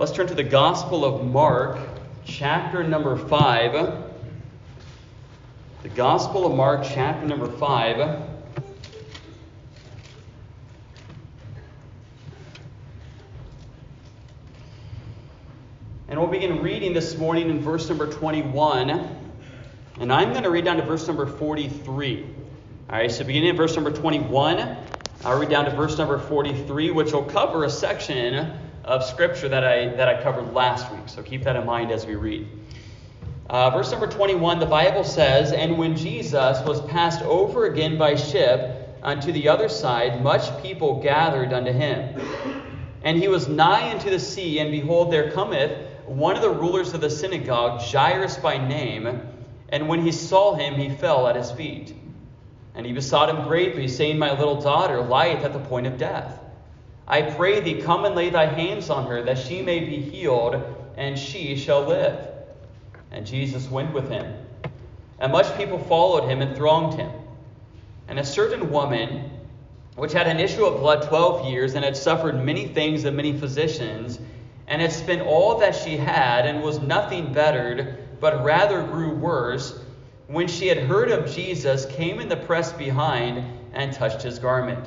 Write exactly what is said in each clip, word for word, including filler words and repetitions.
Let's turn to the Gospel of Mark, chapter number five. The Gospel of Mark, chapter number five. And we'll begin reading this morning in verse number twenty-one. And I'm going to read down to verse number forty-three. All right, so beginning at verse number twenty-one, I'll read down to verse number forty-three, which will cover a section of Scripture that I that I covered last week. So keep that in mind as we read. Uh, verse number twenty-one, the Bible says, "And when Jesus was passed over again by ship unto the other side, much people gathered unto him. And he was nigh unto the sea, and behold, there cometh one of the rulers of the synagogue, Jairus by name, and when he saw him, he fell at his feet. And he besought him greatly, saying, My little daughter lieth at the point of death. I pray thee, come and lay thy hands on her, that she may be healed, and she shall live. And Jesus went with him. And much people followed him and thronged him. And a certain woman, which had an issue of blood twelve years, and had suffered many things of many physicians, and had spent all that she had, and was nothing bettered, but rather grew worse, when she had heard of Jesus, came in the press behind, and touched his garment.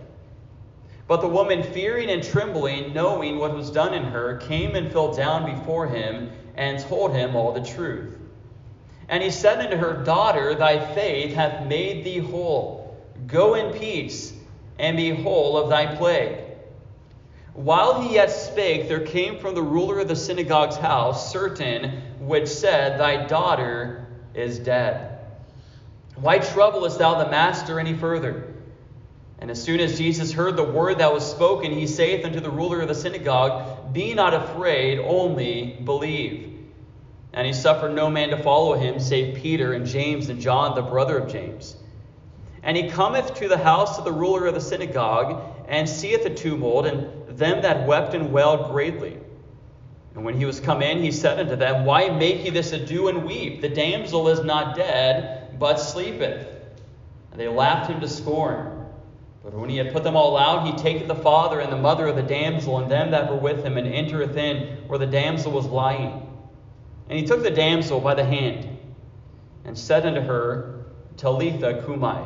But the woman, fearing and trembling, knowing what was done in her, came and fell down before him, and told him all the truth. And he said unto her, Daughter, thy faith hath made thee whole. Go in peace, and be whole of thy plague. While he yet spake, there came from the ruler of the synagogue's house certain which said, Thy daughter is dead. Why troublest thou the master any further? And as soon as Jesus heard the word that was spoken, he saith unto the ruler of the synagogue, Be not afraid, only believe. And he suffered no man to follow him, save Peter and James and John, the brother of James. And he cometh to the house of the ruler of the synagogue, and seeth the tumult, and them that wept and wailed greatly. And when he was come in, he said unto them, Why make ye this ado and weep? The damsel is not dead, but sleepeth. And they laughed him to scorn. But when he had put them all out, he taketh the father and the mother of the damsel, and them that were with him, and entereth in where the damsel was lying. And he took the damsel by the hand, and said unto her, Talitha cumi,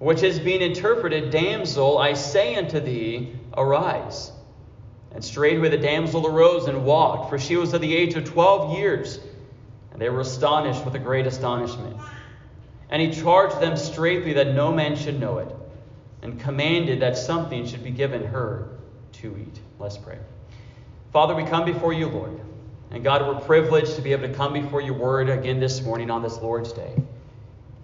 which is being interpreted, Damsel, I say unto thee, arise. And straightway the damsel arose and walked, for she was of the age of twelve years. And they were astonished with a great astonishment. And he charged them straitly that no man should know it, and commanded that something should be given her to eat. Let's pray. Father, we come before you, Lord. And God, we're privileged to be able to come before your word again this morning on this Lord's Day.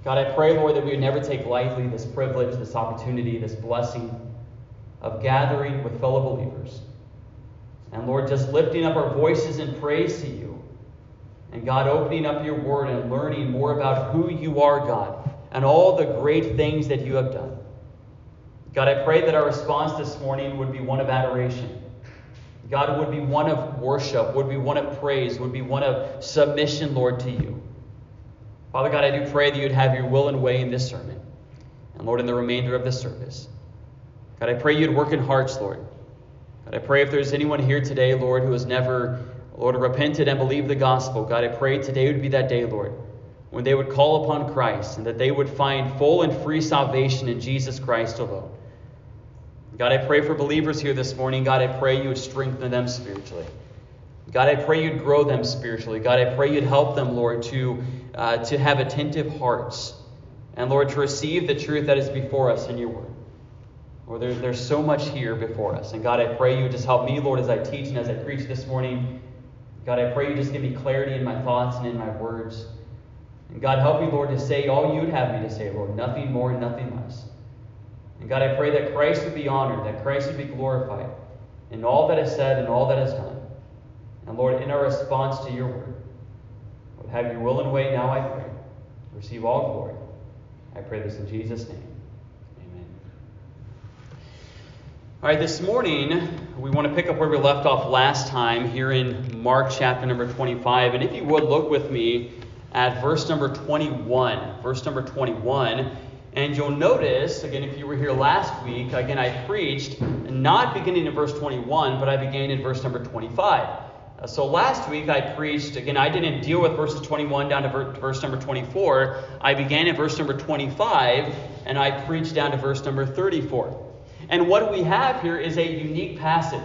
God, I pray, Lord, that we would never take lightly this privilege, this opportunity, this blessing of gathering with fellow believers. And, Lord, just lifting up our voices in praise to you. And, God, opening up your word and learning more about who you are, God, and all the great things that you have done. God, I pray that our response this morning would be one of adoration. God, would be one of worship, would be one of praise, would be one of submission, Lord, to you. Father God, I do pray that you'd have your will and way in this sermon. And Lord, in the remainder of this service. God, I pray you'd work in hearts, Lord. God, I pray if there's anyone here today, Lord, who has never, Lord, repented and believed the gospel. God, I pray today would be that day, Lord, when they would call upon Christ and that they would find full and free salvation in Jesus Christ alone. God, I pray for believers here this morning. God, I pray you would strengthen them spiritually. God, I pray you'd grow them spiritually. God, I pray you'd help them, Lord, to uh, to have attentive hearts. And, Lord, to receive the truth that is before us in your word. Lord, there, there's so much here before us. And, God, I pray you just help me, Lord, as I teach and as I preach this morning. God, I pray you just give me clarity in my thoughts and in my words. And, God, help me, Lord, to say all you'd have me to say, Lord, nothing more and nothing less. And, God, I pray that Christ would be honored, that Christ would be glorified in all that is said and all that is done. And Lord, in our response to your word, Lord, have your will and way now, I pray. Receive all glory. I pray this in Jesus' name. Amen. All right, this morning, we want to pick up where we left off last time here in Mark chapter number twenty-five. And if you would, look with me at verse number twenty-one. Verse number twenty-one. And you'll notice, again, if you were here last week, again, I preached not beginning in verse twenty-one, but I began in verse number twenty-five. Uh, so last week I preached, again, I didn't deal with verses twenty-one down to ver- verse number twenty-four. I began at verse number twenty-five, and I preached down to verse number thirty-four. And what we have here is a unique passage.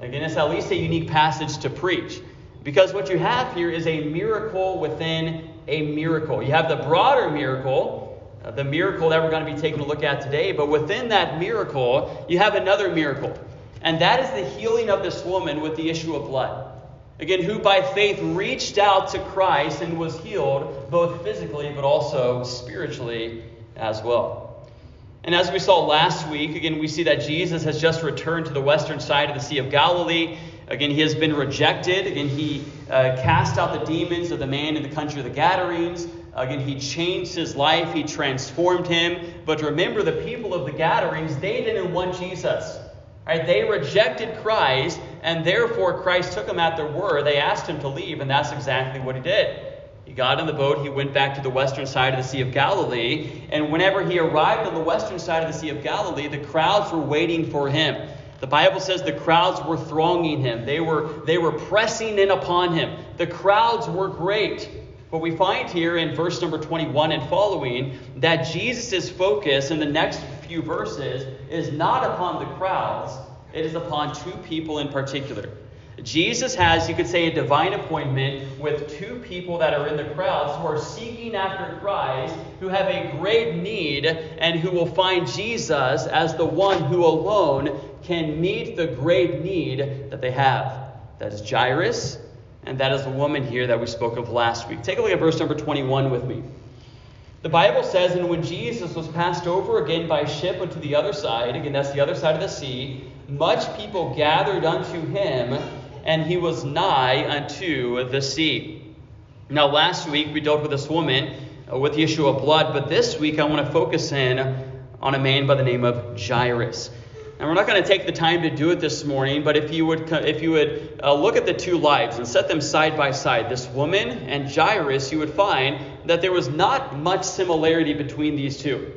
Again, it's at least a unique passage to preach, because what you have here is a miracle within a miracle. You have the broader miracle, Uh, the miracle that we're going to be taking a look at today. But within that miracle, you have another miracle. And that is the healing of this woman with the issue of blood. Again, who by faith reached out to Christ and was healed, both physically but also spiritually as well. And as we saw last week, again, we see that Jesus has just returned to the western side of the Sea of Galilee. Again, he has been rejected. Again, he uh, cast out the demons of the man in the country of the Gadarenes. Again, he changed his life. He transformed him. But remember, the people of the Gadarenes, they didn't want Jesus. Right? They rejected Christ, and therefore Christ took them at their word. They asked him to leave, and that's exactly what he did. He got in the boat. He went back to the western side of the Sea of Galilee. And whenever he arrived on the western side of the Sea of Galilee, the crowds were waiting for him. The Bible says the crowds were thronging him. They were, they were pressing in upon him. The crowds were great. But we find here in verse number twenty-one and following that Jesus' focus in the next few verses is not upon the crowds. It is upon two people in particular. Jesus has, you could say, a divine appointment with two people that are in the crowds who are seeking after Christ, who have a great need, and who will find Jesus as the one who alone can meet the great need that they have. That is Jairus. And that is the woman here that we spoke of last week. Take a look at verse number twenty-one with me. The Bible says, and when Jesus was passed over again by ship unto the other side, again, that's the other side of the sea, much people gathered unto him, and he was nigh unto the sea. Now, last week we dealt with this woman uh, with the issue of blood, but this week I want to focus in on a man by the name of Jairus. And we're not going to take the time to do it this morning, but if you would if you would uh, look at the two lives and set them side by side, this woman and Jairus, you would find that there was not much similarity between these two.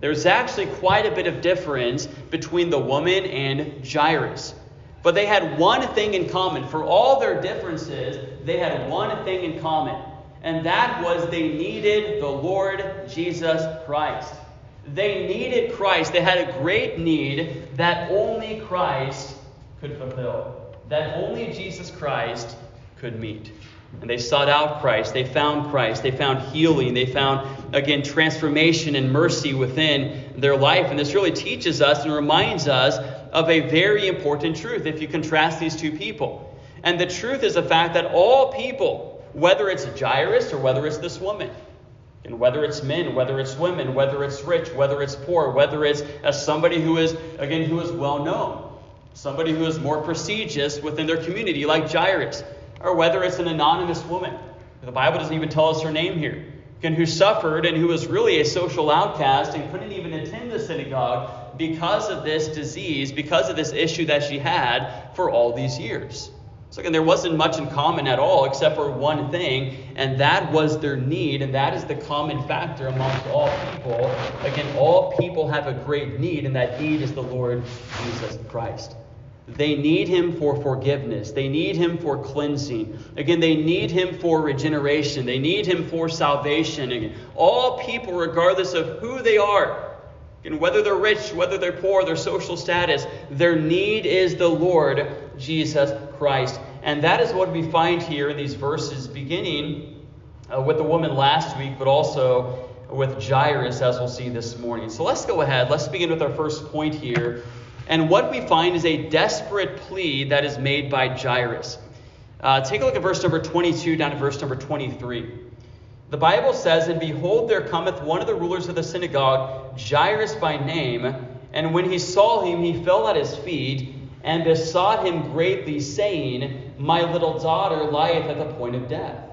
There's actually quite a bit of difference between the woman and Jairus. But they had one thing in common. For all their differences, they had one thing in common. And that was they needed the Lord Jesus Christ. They needed Christ. They had a great need that only Christ could fulfill, that only Jesus Christ could meet. And they sought out Christ. They found Christ. They found healing. They found, again, transformation and mercy within their life. And this really teaches us and reminds us of a very important truth if you contrast these two people. And the truth is the fact that all people, whether it's Jairus or whether it's this woman, and whether it's men, whether it's women, whether it's rich, whether it's poor, whether it's as somebody who is, again, who is well known, somebody who is more prestigious within their community like Jairus, or whether it's an anonymous woman. The Bible doesn't even tell us her name here, again, who suffered and who was really a social outcast and couldn't even attend the synagogue because of this disease, because of this issue that she had for all these years. So again, there wasn't much in common at all except for one thing, and that was their need, and that is the common factor amongst all people. Again, all people have a great need, and that need is the Lord Jesus Christ. They need him for forgiveness. They need him for cleansing. Again, they need him for regeneration. They need him for salvation. Again, all people, regardless of who they are, and whether they're rich, whether they're poor, their social status, their need is the Lord Jesus Christ. And that is what we find here in these verses, beginning uh, with the woman last week, but also with Jairus, as we'll see this morning. So let's go ahead. Let's begin with our first point here. And what we find is a desperate plea that is made by Jairus. Uh, take a look at verse number twenty-two down to verse number twenty-three. The Bible says, and behold, there cometh one of the rulers of the synagogue, Jairus by name, and when he saw him, he fell at his feet and besought him greatly, saying, My little daughter lieth at the point of death.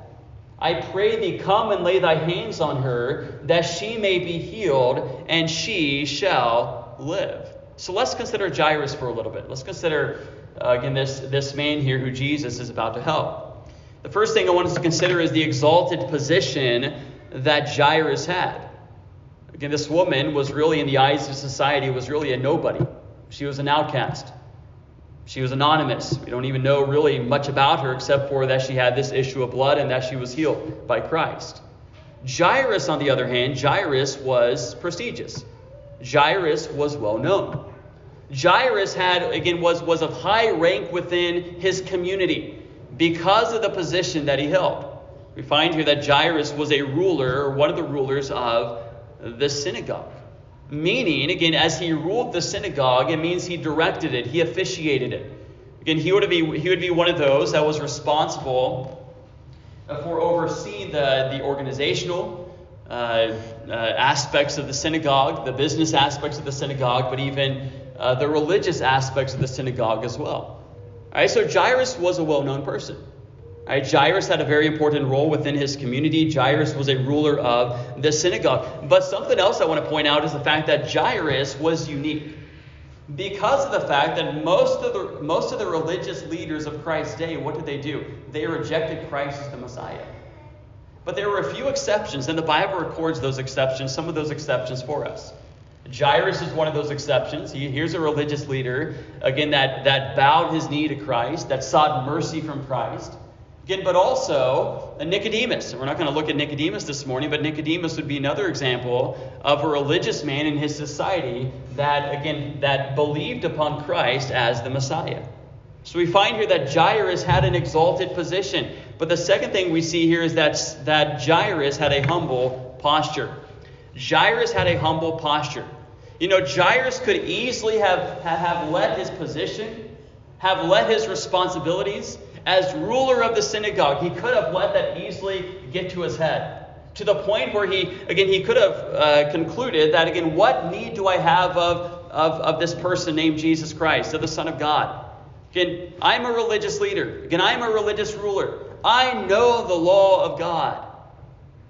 I pray thee, come and lay thy hands on her, that she may be healed, and she shall live. So let's consider Jairus for a little bit. Let's consider, uh, again, this, this man here who Jesus is about to help. The first thing I want us to consider is the exalted position that Jairus had. Again, this woman was really, in the eyes of society, was really a nobody. She was an outcast. She was anonymous. We don't even know really much about her except for that she had this issue of blood and that she was healed by Christ. Jairus, on the other hand, Jairus was prestigious. Jairus was well known. Jairus had, again, was, was of high rank within his community because of the position that he held. We find here that Jairus was a ruler, or one of the rulers of the synagogue. Meaning, again, as he ruled the synagogue, it means he directed it, he officiated it. Again, he would be he would be one of those that was responsible for overseeing the, the organizational uh, uh, aspects of the synagogue, the business aspects of the synagogue, but even uh, the religious aspects of the synagogue as well. All right, so Jairus was a well-known person. Right, Jairus had a very important role within his community. Jairus was a ruler of the synagogue. But something else I want to point out is the fact that Jairus was unique because of the fact that most of the most of the religious leaders of Christ's day, what did they do? They rejected Christ as the Messiah. But there were a few exceptions, and the Bible records those exceptions, some of those exceptions for us. Jairus is one of those exceptions. He, here's a religious leader, again, that, that bowed his knee to Christ, that sought mercy from Christ. Again, but also Nicodemus. We're not going to look at Nicodemus this morning, but Nicodemus would be another example of a religious man in his society that, again, that believed upon Christ as the Messiah. So we find here that Jairus had an exalted position. But the second thing we see here is that, that Jairus had a humble posture. Jairus had a humble posture. You know, Jairus could easily have, have let his position, have let his responsibilities as ruler of the synagogue, he could have let that easily get to his head, to the point where he, again, he could have uh, concluded that, again, what need do I have of, of, of this person named Jesus Christ, of the Son of God? Again, I'm a religious leader. Again, I'm a religious ruler. I know the law of God.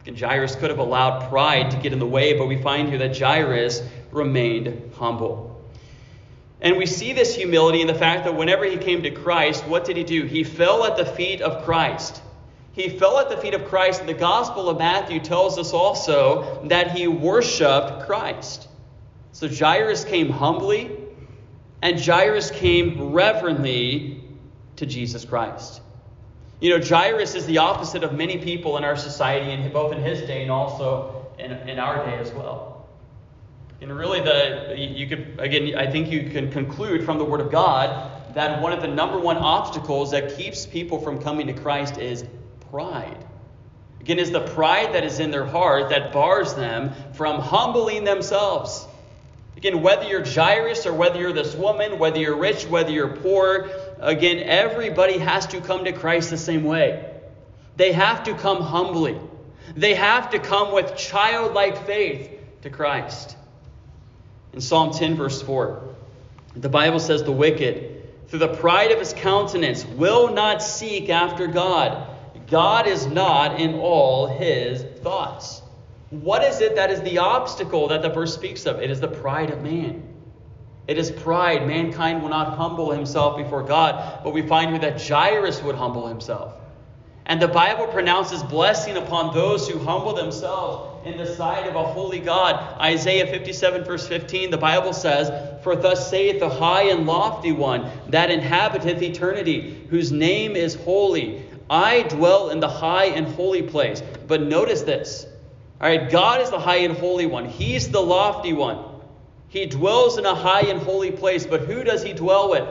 Again, Jairus could have allowed pride to get in the way, but we find here that Jairus remained humble. And we see this humility in the fact that whenever he came to Christ, what did he do? He fell at the feet of Christ. He fell at the feet of Christ. And the Gospel of Matthew tells us also that he worshiped Christ. So Jairus came humbly, and Jairus came reverently to Jesus Christ. You know, Jairus is the opposite of many people in our society, and both in his day and also in, in our day as well. And really, the you could again, I think you can conclude from the Word of God that one of the number one obstacles that keeps people from coming to Christ is pride. Again, it's the pride that is in their heart that bars them from humbling themselves. Again, whether you're Jairus or whether you're this woman, whether you're rich, whether you're poor, again, everybody has to come to Christ the same way. They have to come humbly. They have to come with childlike faith to Christ. In Psalm ten, verse four, the Bible says, the wicked, through the pride of his countenance, will not seek after God. God is not in all his thoughts. What is it that is the obstacle that the verse speaks of? It is the pride of man. It is pride. Mankind will not humble himself before God. But we find here that Jairus would humble himself. And the Bible pronounces blessing upon those who humble themselves in the sight of a holy God. Isaiah fifty-seven, verse fifteen, the Bible says, For thus saith the high and lofty one that inhabiteth eternity, whose name is holy. I dwell in the high and holy place. But notice this. All right, God is the high and holy one. He's the lofty one. He dwells in a high and holy place. But who does he dwell with?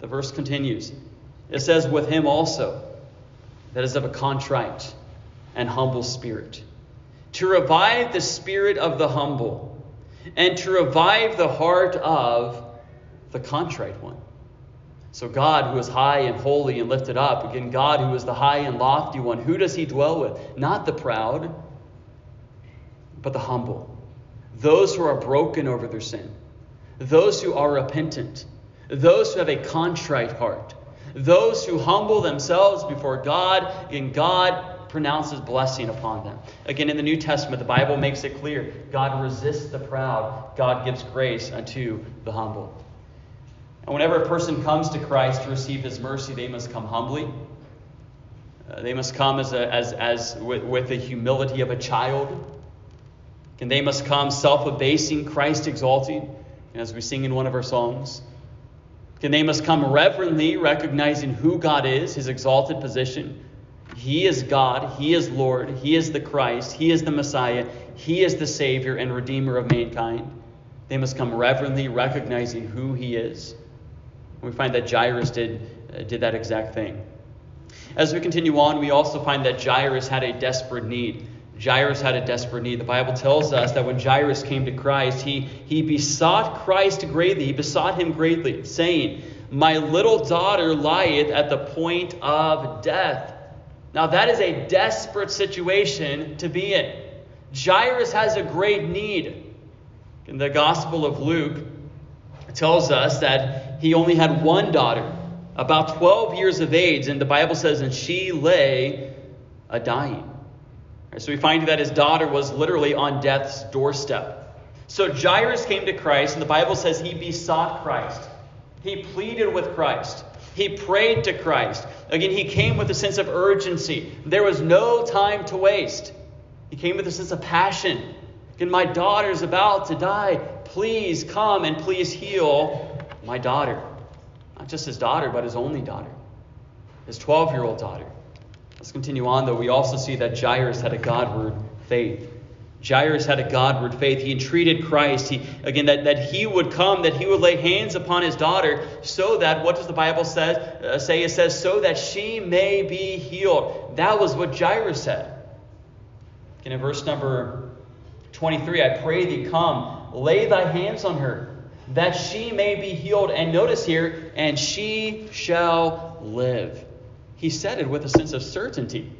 The verse continues. It says, with him also that is of a contrite and humble spirit, to revive the spirit of the humble, and to revive the heart of the contrite one. So God, who is high and holy and lifted up, again, God, who is the high and lofty one, who does he dwell with? Not the proud, but the humble. Those who are broken over their sin. Those who are repentant. those who have a contrite heart, those who humble themselves before God, and God pronounces blessing upon them. Again, in the New Testament, the Bible makes it clear. God resists the proud. God gives grace unto the humble. And whenever a person comes to Christ to receive his mercy, they must come humbly. Uh, they must come as a, as, as with, with the humility of a child. And they must come self-abasing, Christ-exalting, as we sing in one of our songs. And they must come reverently, recognizing who God is, his exalted position. He is God. He is Lord. He is the Christ. He is the Messiah. He is the Savior and Redeemer of mankind. They must come reverently, recognizing who he is. And we find that Jairus did, uh, did that exact thing. As we continue on, we also find that Jairus had a desperate need. Jairus had a desperate need. The Bible tells us that when Jairus came to Christ, he, he besought Christ greatly. He besought him greatly, saying, "My little daughter lieth at the point of death." Now that is a desperate situation to be in. Jairus has a great need. In the Gospel of Luke, it tells us that he only had one daughter, about twelve years of age. And the Bible says, and she lay a-dying. So we find that his daughter was literally on death's doorstep. So Jairus came to Christ, and the Bible says he besought Christ. He pleaded with Christ. He prayed to Christ. Again, he came with a sense of urgency. There was no time to waste. He came with a sense of passion. Again, my daughter's about to die. Please come and please heal my daughter. Not just his daughter, but his only daughter, his twelve-year-old daughter. Let's continue on, though. We also see that Jairus had a Godward faith. Jairus had a Godward faith. He entreated Christ, he, again, that, that he would come, that he would lay hands upon his daughter so that, what does the Bible says, uh, say? It says, so that she may be healed. That was what Jairus said. And in verse number twenty-three, I pray thee, come, lay thy hands on her, that she may be healed. And notice here, and she shall live. He said it with a sense of certainty.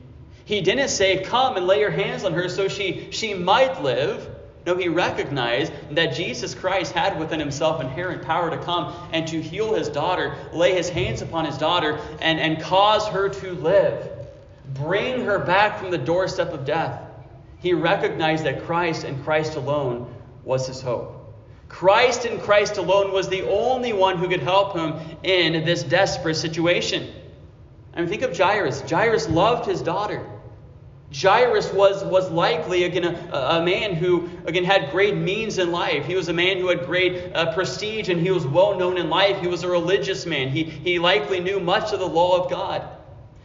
He didn't say, come and lay your hands on her so she, she might live. No, he recognized that Jesus Christ had within himself inherent power to come and to heal his daughter, lay his hands upon his daughter, and, and cause her to live. Bring her back from the doorstep of death. He recognized that Christ and Christ alone was his hope. Christ and Christ alone was the only one who could help him in this desperate situation. I mean, think of Jairus. Jairus loved his daughter. Jairus was, was likely, again, a, a man who, again, had great means in life. He was a man who had great uh, prestige, and he was well-known in life. He was a religious man. He, he likely knew much of the law of God.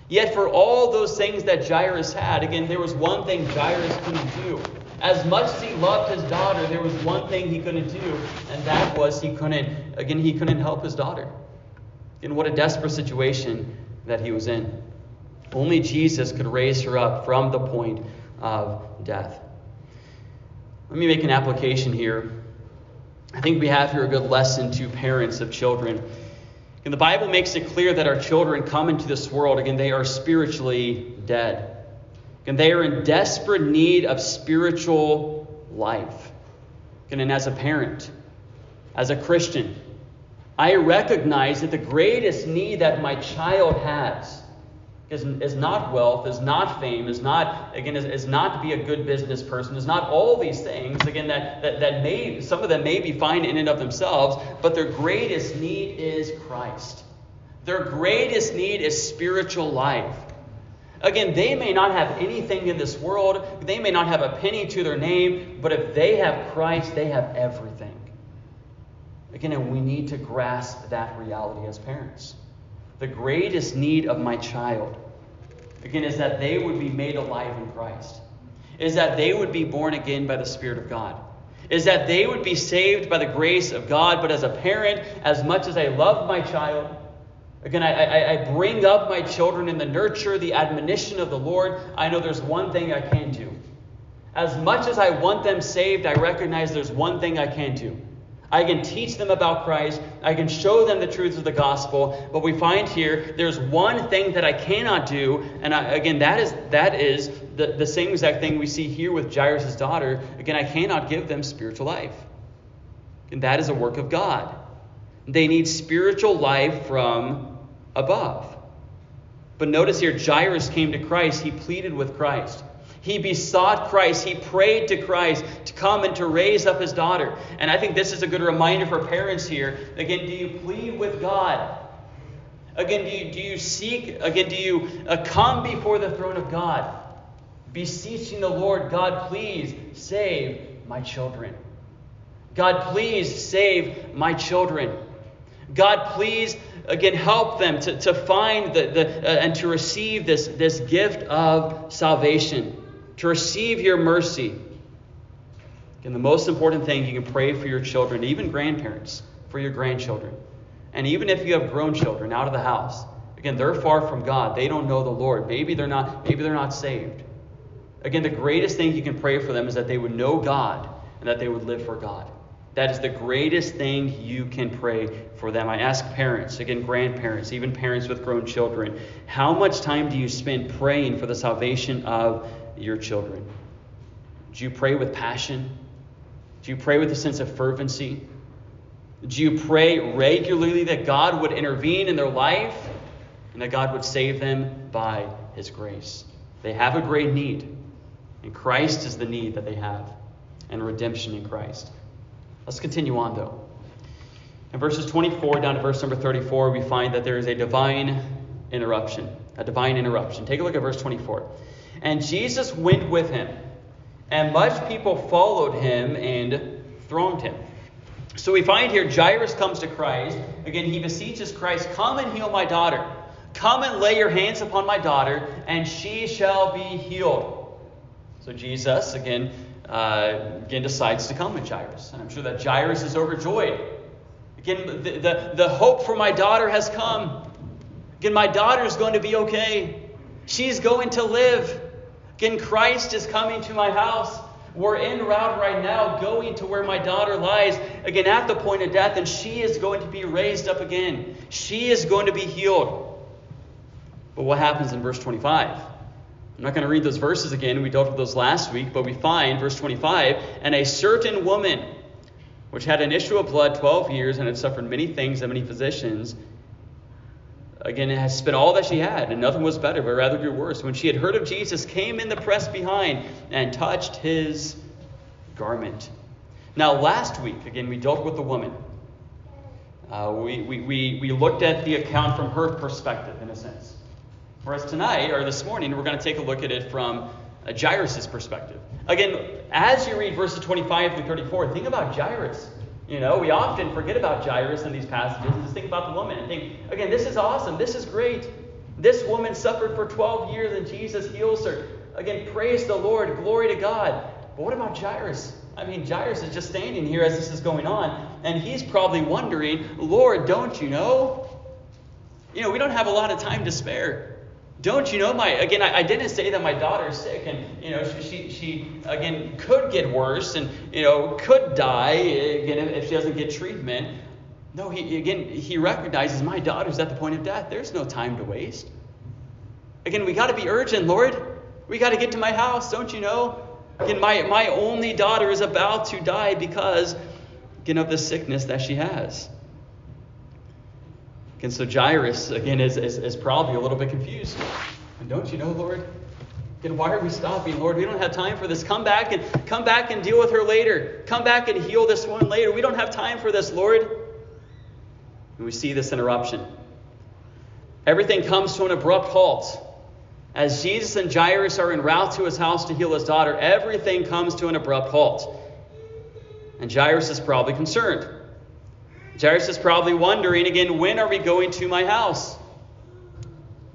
Yet for all those things that Jairus had, again, there was one thing Jairus couldn't do. As much as he loved his daughter, there was one thing he couldn't do, and that was he couldn't, again, he couldn't help his daughter. And what a desperate situation that he was in. Only Jesus could raise her up from the point of death. Let me make an application here. I think we have here a good lesson to parents of children. And the Bible makes it clear that our children come into this world, again, they are spiritually dead. And they are in desperate need of spiritual life. And then as a parent, as a Christian, I recognize that the greatest need that my child has is, is not wealth, is not fame, is not, again, is, is not to be a good business person, is not all these things, again, that, that, that may, some of them may be fine in and of themselves, but their greatest need is Christ. Their greatest need is spiritual life. Again, they may not have anything in this world, they may not have a penny to their name, but if they have Christ, they have everything. Again, and we need to grasp that reality as parents. The greatest need of my child, again, is that they would be made alive in Christ, is that they would be born again by the Spirit of God, is that they would be saved by the grace of God. But as a parent, as much as I love my child, again, I, I, I bring up my children in the nurture, the admonition of the Lord, I know there's one thing I can do. As much as I want them saved, I recognize there's one thing I can do. I can teach them about Christ. I can show them the truths of the gospel. But we find here there's one thing that I cannot do. And I, again, that is that is the, the same exact thing we see here with Jairus' daughter. Again, I cannot give them spiritual life. And that is a work of God. They need spiritual life from above. But notice here, Jairus came to Christ. He pleaded with Christ. He besought Christ. He prayed to Christ to come and to raise up his daughter. And I think this is a good reminder for parents here. Again, do you plead with God? Again, do you, do you seek? Again, do you uh, come before the throne of God, beseeching the Lord, God, please save my children. God, please save my children. God, please, again, help them to, to find the, the uh, and to receive this, this gift of salvation. To receive your mercy. And the most important thing, you can pray for your children, even grandparents, for your grandchildren. And even if you have grown children out of the house, again, they're far from God. They don't know the Lord. Maybe they're not, maybe they're not saved. Again, the greatest thing you can pray for them is that they would know God and that they would live for God. That is the greatest thing you can pray for them. I ask parents, again, grandparents, even parents with grown children, how much time do you spend praying for the salvation of your children? Do you pray with passion? Do you pray with a sense of fervency? Do you pray regularly that God would intervene in their life and that God would save them by his grace? They have a great need, and Christ is the need that they have, and redemption in Christ. Let's continue on, though. In verses twenty-four down to verse number thirty-four, we find that there is a divine interruption. A divine interruption. Take a look at verse twenty-four. And Jesus went with him, and much people followed him and thronged him. So we find here Jairus comes to Christ. Again, he beseeches Christ, come and heal my daughter. Come and lay your hands upon my daughter, and she shall be healed. So Jesus, again, Uh, again, decides to come with Jairus. And I'm sure that Jairus is overjoyed. Again, the, the, the hope for my daughter has come. Again, my daughter is going to be okay. She's going to live. Again, Christ is coming to my house. We're en route right now, going to where my daughter lies, again, at the point of death, and she is going to be raised up again. She is going to be healed. But what happens in verse twenty-five? I'm not going to read those verses again. We dealt with those last week, but we find verse twenty-five, and a certain woman, which had an issue of blood twelve years and had suffered many things and many physicians, again, it has spent all that she had, and nothing was better, but rather grew worse. When she had heard of Jesus, came in the press behind and touched his garment. Now, last week, again, we dealt with the woman. Uh, we, we, we, we looked at the account from her perspective, in a sense. Whereas tonight, or this morning, we're going to take a look at it from Jairus' perspective. Again, as you read verses twenty-five through thirty-four, think about Jairus. You know, we often forget about Jairus in these passages. Just think about the woman and think, again, this is awesome. This is great. This woman suffered for twelve years and Jesus heals her. Again, praise the Lord. Glory to God. But what about Jairus? I mean, Jairus is just standing here as this is going on, and he's probably wondering, Lord, don't you know? You know, we don't have a lot of time to spare. Don't you know my, again, I, I didn't say that my daughter's sick and, you know, she, she, she, again, could get worse and, you know, could die, again, if, if she doesn't get treatment. No, he, again, he recognizes my daughter's at the point of death. There's no time to waste. Again, we got to be urgent, Lord. We got to get to my house, don't you know? Again, my, my only daughter is about to die because, again, of the sickness that she has. And so Jairus, again, is, is, is probably a little bit confused. And don't you know, Lord? Then why are we stopping, Lord? We don't have time for this. Come back and come back and deal with her later. Come back and heal this one later. We don't have time for this, Lord. And we see this interruption. Everything comes to an abrupt halt. As Jesus and Jairus are en route to his house to heal his daughter, everything comes to an abrupt halt. And Jairus is probably concerned. Jairus is probably wondering, again, when are we going to my house?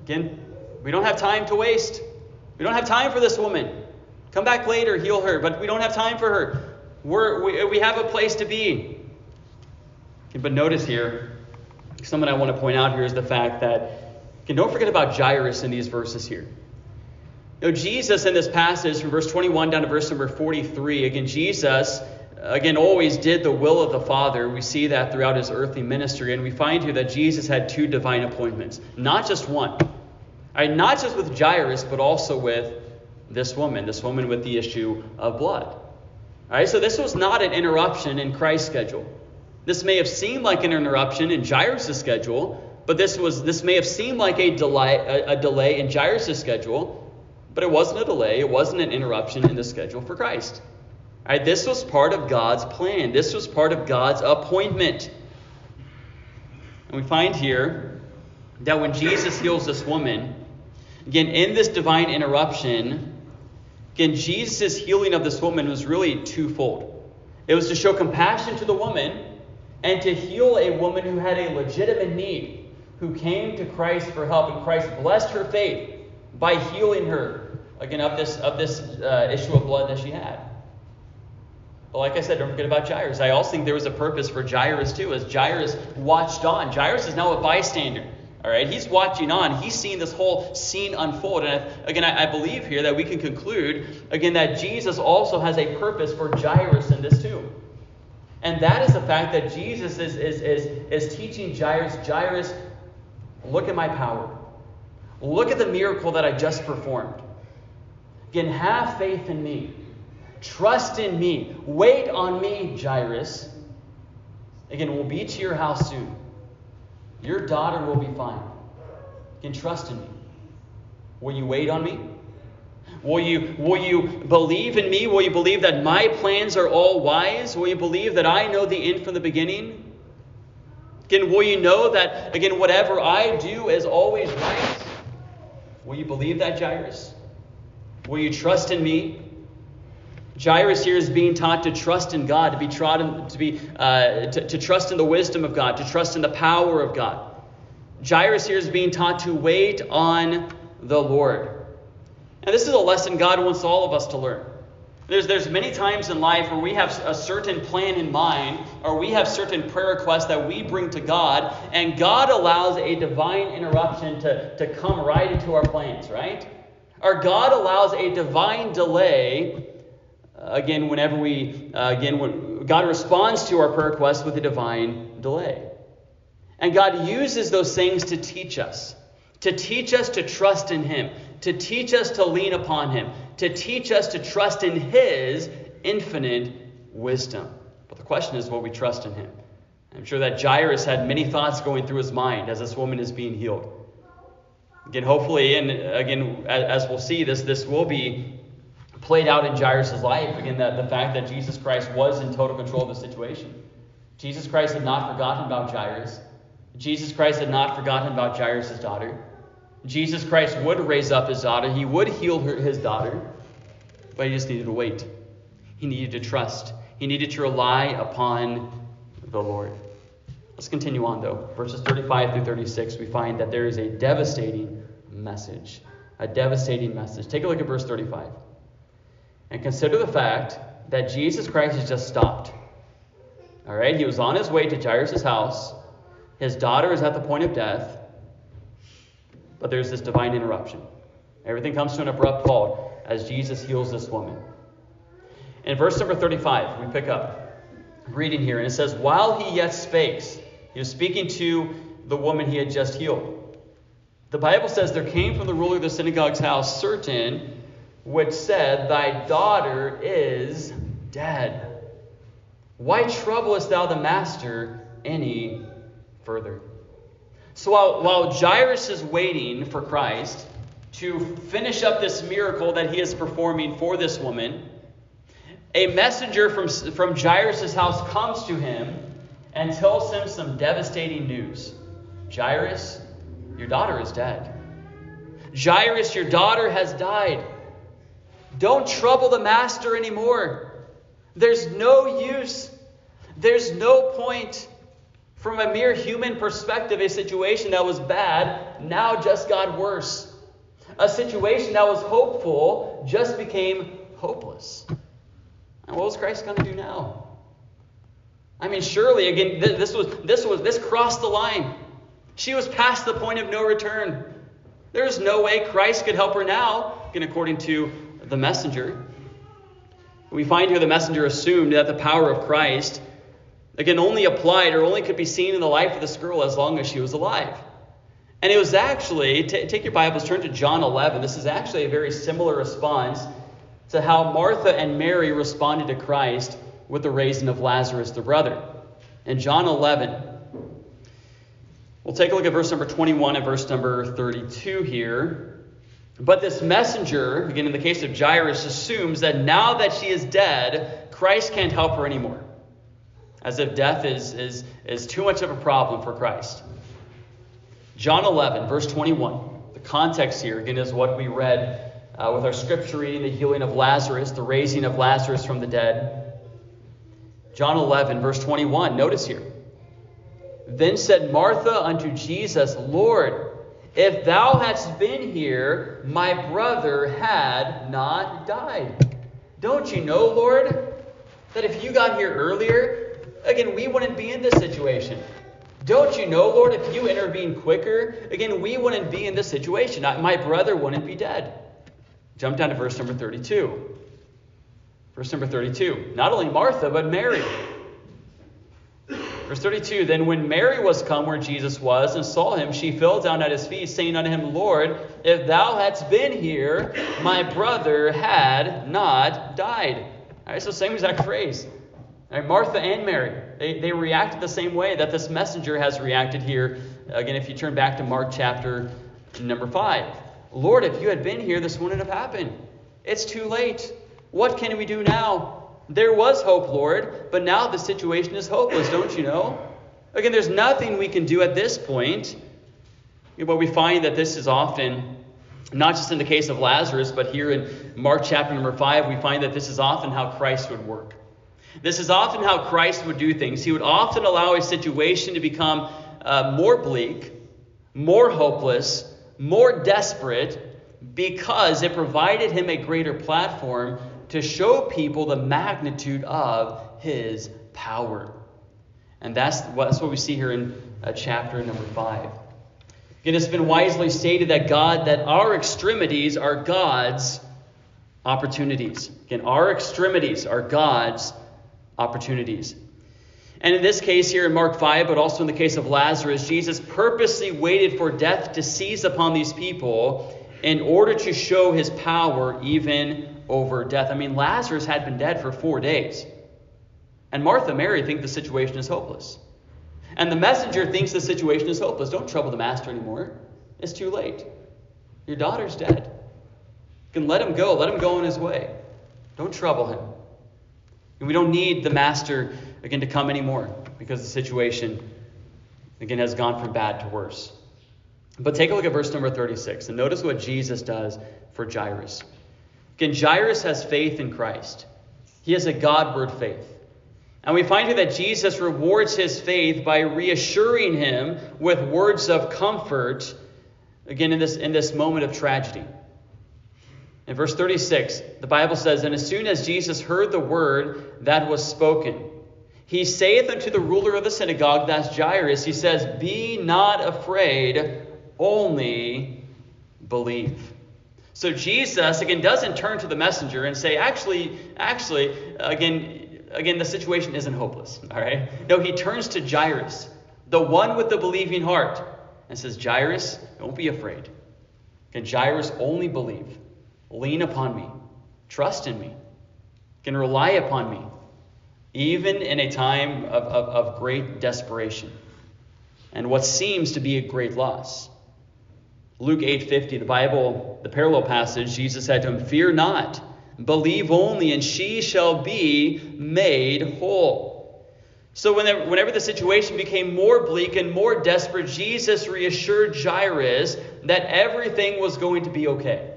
Again, we don't have time to waste. We don't have time for this woman. Come back later, heal her, but we don't have time for her. We're, we we have a place to be. But notice here, something I want to point out here is the fact that, again, don't forget about Jairus in these verses here. You know, Jesus in this passage from verse twenty-one down to verse number forty-three, again, Jesus Again, always did the will of the Father. We see that throughout his earthly ministry. And we find here that Jesus had two divine appointments. Not just one. All right, not just with Jairus, but also with this woman. This woman with the issue of blood. All right, so this was not an interruption in Christ's schedule. This may have seemed like an interruption in Jairus' schedule, but this was this may have seemed like a delay, a, a delay in Jairus' schedule, but it wasn't a delay. It wasn't an interruption in the schedule for Christ. All right, this was part of God's plan. This was part of God's appointment. And we find here that when Jesus heals this woman, again, in this divine interruption, again, Jesus' healing of this woman was really twofold. It was to show compassion to the woman and to heal a woman who had a legitimate need, who came to Christ for help, and Christ blessed her faith by healing her, again, of this, of this uh, issue of blood that she had. But like I said, don't forget about Jairus. I also think there was a purpose for Jairus too, as Jairus watched on. Jairus is now a bystander. All right, he's watching on. He's seeing this whole scene unfold. And I, again, I, I believe here that we can conclude, again, that Jesus also has a purpose for Jairus in this too. And that is the fact that Jesus is, is, is, is teaching Jairus, Jairus, look at my power. Look at the miracle that I just performed. Again, have faith in me. Trust in me. Wait on me, Jairus. Again, we'll be to your house soon. Your daughter will be fine. You can trust in me. Will you wait on me? Will you, will you believe in me? Will you believe that my plans are all wise? Will you believe that I know the end from the beginning? Again, will you know that, again, whatever I do is always right? Will you believe that, Jairus? Will you trust in me? Jairus here is being taught to trust in God, to be trodden, to be uh, to, to trust in the wisdom of God, to trust in the power of God. Jairus here is being taught to wait on the Lord. And this is a lesson God wants all of us to learn. There's there's many times in life where we have a certain plan in mind, or we have certain prayer requests that we bring to God, and God allows a divine interruption to, to come right into our plans, right? Or God allows a divine delay. Again, whenever we, uh, again, when God responds to our prayer requests with a divine delay. And God uses those things to teach us, to teach us to trust in him, to teach us to lean upon him, to teach us to trust in his infinite wisdom. But the question is, will we trust in him? I'm sure that Jairus had many thoughts going through his mind as this woman is being healed. Again, hopefully, and again, as we'll see, this, this will be played out in Jairus' life. Again, that the fact that Jesus Christ was in total control of the situation. Jesus Christ had not forgotten about Jairus. Jesus Christ had not forgotten about Jairus' daughter. Jesus Christ would raise up his daughter. He would heal her, his daughter. But he just needed to wait. He needed to trust. He needed to rely upon the Lord. Let's continue on, though. Verses thirty-five through thirty-six, we find that there is a devastating message. A devastating message. Take a look at verse thirty-five. And consider the fact that Jesus Christ has just stopped. All right, he was on his way to Jairus' house. His daughter is at the point of death. But there's this divine interruption. Everything comes to an abrupt halt as Jesus heals this woman. In verse number thirty-five, we pick up reading here. And it says, while he yet spake, he was speaking to the woman he had just healed. The Bible says, there came from the ruler of the synagogue's house certain which said, thy daughter is dead. Why troublest thou the master any further? So while, while Jairus is waiting for Christ to finish up this miracle that he is performing for this woman, a messenger from, from Jairus' house comes to him and tells him some devastating news. Jairus, your daughter is dead. Jairus, your daughter has died. Don't trouble the master anymore. There's no use. There's no point. From a mere human perspective, a situation that was bad now just got worse. A situation that was hopeful just became hopeless. And what was Christ going to do now? I mean, surely, again, this was this was this crossed the line. She was past the point of no return. There's no way Christ could help her now. Again, according to the messenger. We find here the messenger assumed that the power of Christ, again, only applied or only could be seen in the life of this girl as long as she was alive. And it was actually, t- take your Bibles, turn to John eleven. This is actually a very similar response to how Martha and Mary responded to Christ with the raising of Lazarus, the brother. in John eleven. We'll take a look at verse number twenty-one and verse number thirty-two here. But this messenger, again in the case of Jairus, assumes that now that she is dead, Christ can't help her anymore. As if death is, is, is too much of a problem for Christ. John eleven, verse twenty-one. The context here, again, is what we read uh, with our scripture reading, the healing of Lazarus, the raising of Lazarus from the dead. John eleven, verse twenty-one. Notice here. Then said Martha unto Jesus, Lord, if thou hadst been here, my brother had not died. Don't you know, Lord, that if you got here earlier, again, we wouldn't be in this situation. Don't you know, Lord, if you intervened quicker, again, we wouldn't be in this situation. My brother wouldn't be dead. Jump down to verse number thirty-two. Verse number thirty-two. Not only Martha, but Mary. Verse thirty-two, then when Mary was come where Jesus was and saw him, she fell down at his feet, saying unto him, Lord, if thou hadst been here, my brother had not died. All right, so same exact phrase. All right, Martha and Mary, they, they reacted the same way that this messenger has reacted here. Again, if you turn back to Mark chapter number five. Lord, if you had been here, this wouldn't have happened. It's too late. What can we do now? There was hope, Lord, but now the situation is hopeless, don't you know? Again, there's nothing we can do at this point. But we find that this is often, not just in the case of Lazarus, but here in Mark chapter number five, we find that this is often how Christ would work. This is often how Christ would do things. He would often allow a situation to become uh, more bleak, more hopeless, more desperate, because it provided him a greater platform to show people the magnitude of his power. And that's what, that's what we see here in uh, chapter number five. Again, it's been wisely stated that God, that our extremities are God's opportunities. Again, our extremities are God's opportunities. And in this case here in Mark five, but also in the case of Lazarus, Jesus purposely waited for death to seize upon these people in order to show his power even over death. I mean, Lazarus had been dead for four days. And Martha and Mary think the situation is hopeless. And the messenger thinks the situation is hopeless. Don't trouble the master anymore. It's too late. Your daughter's dead. You can let him go. Let him go on his way. Don't trouble him. And we don't need the master, again, to come anymore because the situation, again, has gone from bad to worse. But take a look at verse number thirty-six and notice what Jesus does for Jairus. Again, Jairus has faith in Christ. He has a Godward faith. And we find here that Jesus rewards his faith by reassuring him with words of comfort, again, in this, in this moment of tragedy. In verse thirty-six, the Bible says, And as soon as Jesus heard the word that was spoken, he saith unto the ruler of the synagogue, that's Jairus, he says, Be not afraid, only believe. So Jesus, again, doesn't turn to the messenger and say, actually, actually, again, again, the situation isn't hopeless. All right. No, he turns to Jairus, the one with the believing heart, and says, Jairus, don't be afraid. Can Jairus only believe? Lean upon me. Trust in me. Can rely upon me, even in a time of, of, of great desperation and what seems to be a great loss. Luke eight fifty, the Bible, the parallel passage, Jesus said to him, Fear not, believe only, and she shall be made whole. So whenever, whenever the situation became more bleak and more desperate, Jesus reassured Jairus that everything was going to be okay.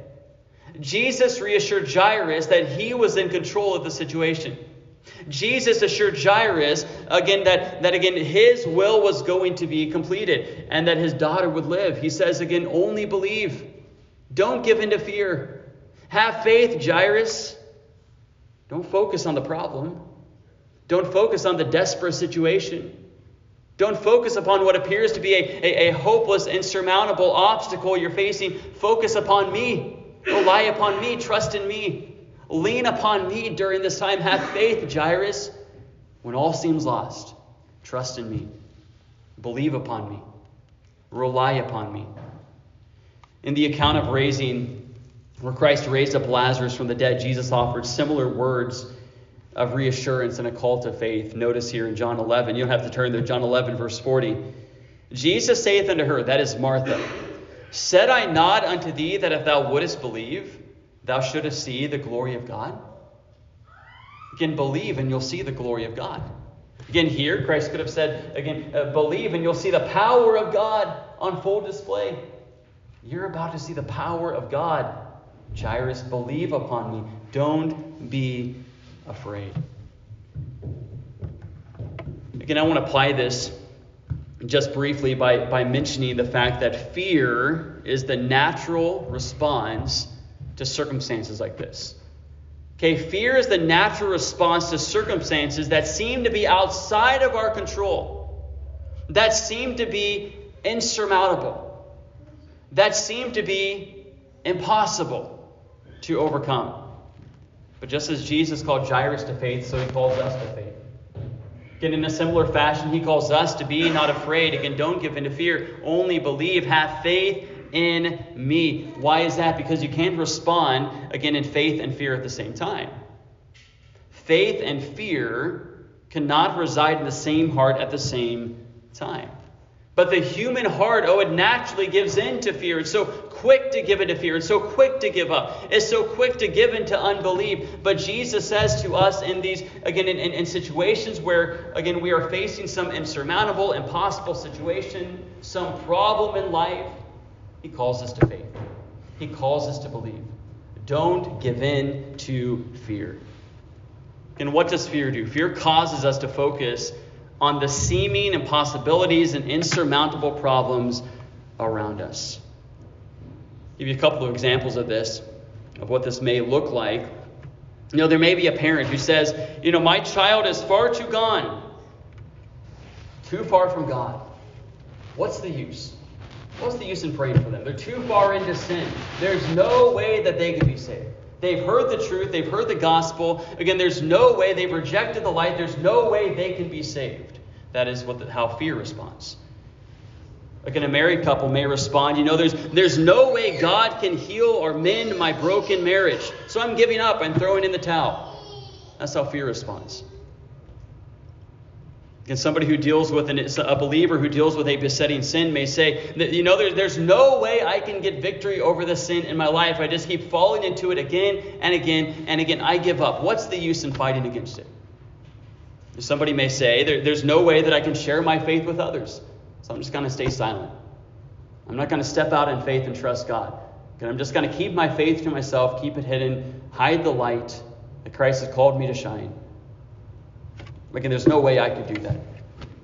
Jesus reassured Jairus that he was in control of the situation. Jesus assured Jairus, again, that, that again, his will was going to be completed and that his daughter would live. He says, again, only believe. Don't give in to fear. Have faith, Jairus. Don't focus on the problem. Don't focus on the desperate situation. Don't focus upon what appears to be a, a, a hopeless, insurmountable obstacle you're facing. Focus upon me. Rely upon me. Trust in me. Lean upon me during this time. Have faith, Jairus. When all seems lost, trust in me. Believe upon me. Rely upon me. In the account of raising, where Christ raised up Lazarus from the dead, Jesus offered similar words of reassurance and a call to faith. Notice here in John eleven, you don't have to turn there, John eleven, verse forty. Jesus saith unto her, that is Martha, said I not unto thee that if thou wouldest believe, thou shouldest see the glory of God? Again, believe and you'll see the glory of God. Again, here, Christ could have said, again, uh, believe and you'll see the power of God on full display. You're about to see the power of God. Jairus, believe upon me. Don't be afraid. Again, I want to apply this just briefly by, by mentioning the fact that fear is the natural response to circumstances like this. Okay, fear is the natural response to circumstances that seem to be outside of our control, that seem to be insurmountable, that seem to be impossible to overcome. But just as Jesus called Jairus to faith, so he calls us to faith. Again, in a similar fashion, he calls us to be not afraid. Again, don't give in to fear. Only believe. Have faith in me. Why is that? Because you can't respond, again, in faith and fear at the same time. Faith and fear cannot reside in the same heart at the same time. But the human heart, oh, it naturally gives in to fear. It's so quick to give in to fear. It's so quick to give up. It's so quick to give in to unbelief. But Jesus says to us in these, again, in, in, in situations where, again, we are facing some insurmountable, impossible situation, some problem in life, he calls us to faith. He calls us to believe. Don't give in to fear. And what does fear do? Fear causes us to focus on the seeming impossibilities and insurmountable problems around us. I'll give you a couple of examples of this, of what this may look like. You know, there may be a parent who says, you know, my child is far too gone, too far from God. What's the use? What's the use in praying for them? They're too far into sin. There's no way that they could be saved. They've heard the truth. They've heard the gospel. Again, there's no way. They've rejected the light. There's no way they can be saved. That is what the, how fear responds. Again, a married couple may respond, you know, there's there's no way God can heal or mend my broken marriage. So I'm giving up. I'm throwing in the towel. That's how fear responds. Again, somebody who deals with, an, a believer who deals with a besetting sin may say, you know, there, there's no way I can get victory over the sin in my life. I just keep falling into it again and again and again. I give up. What's the use in fighting against it? Somebody may say, there, there's no way that I can share my faith with others. So I'm just going to stay silent. I'm not going to step out in faith and trust God. And I'm just going to keep my faith to myself, keep it hidden, hide the light that Christ has called me to shine. Again, there's no way I could do that.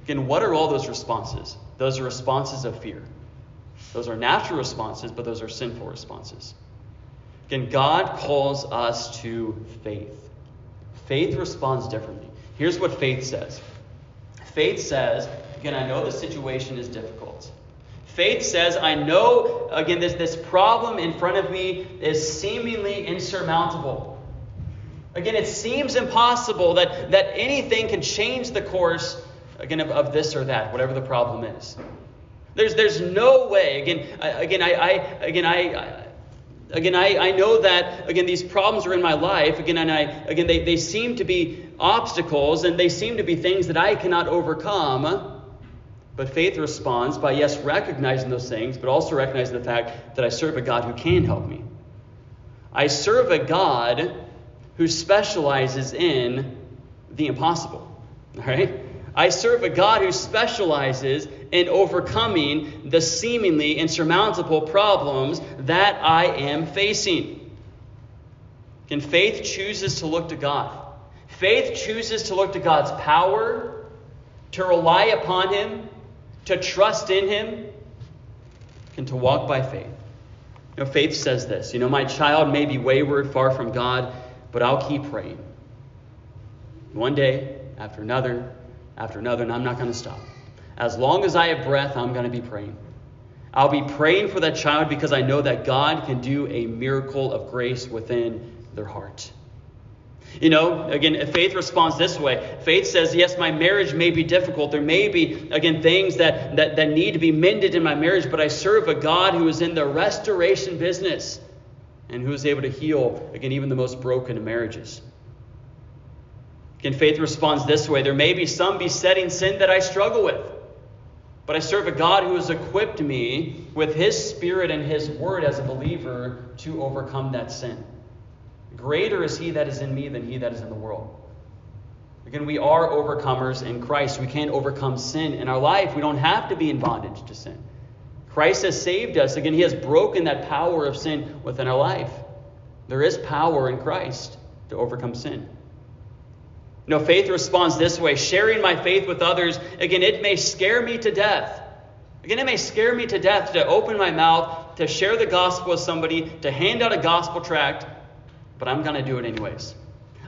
Again, what are all those responses? Those are responses of fear. Those are natural responses, but those are sinful responses. Again, God calls us to faith. Faith responds differently. Here's what faith says. Faith says, again, I know the situation is difficult. Faith says, I know, again, this, this problem in front of me is seemingly insurmountable. Again, it seems impossible that, that anything can change the course, again, of, of this or that, whatever the problem is. There's there's no way. Again, I, again, I, I again I, I again I, I know that again these problems are in my life. Again, and I again they, they seem to be obstacles and they seem to be things that I cannot overcome. But faith responds by yes, recognizing those things, but also recognizing the fact that I serve a God who can help me. I serve a God who specializes in the impossible. All right? I serve a God who specializes in overcoming the seemingly insurmountable problems that I am facing. And faith chooses to look to God. Faith chooses to look to God's power, to rely upon him, to trust in him, and to walk by faith. You know, faith says this, you know, my child may be wayward, far from God, but I'll keep praying. One day, after another, after another, and I'm not going to stop. As long as I have breath, I'm going to be praying. I'll be praying for that child because I know that God can do a miracle of grace within their heart. You know, again, faith responds this way. Faith says, yes, my marriage may be difficult. There may be, again, things that, that, that need to be mended in my marriage, but I serve a God who is in the restoration business, and who is able to heal, again, even the most broken marriages. Again, faith responds this way. There may be some besetting sin that I struggle with, but I serve a God who has equipped me with his spirit and his word as a believer to overcome that sin. Greater is he that is in me than he that is in the world. Again, we are overcomers in Christ. We can overcome sin in our life. We don't have to be in bondage to sin. Christ has saved us. Again, he has broken that power of sin within our life. There is power in Christ to overcome sin. You know, faith responds this way. Sharing my faith with others, again, it may scare me to death. Again, it may scare me to death to open my mouth, to share the gospel with somebody, to hand out a gospel tract, but I'm going to do it anyways.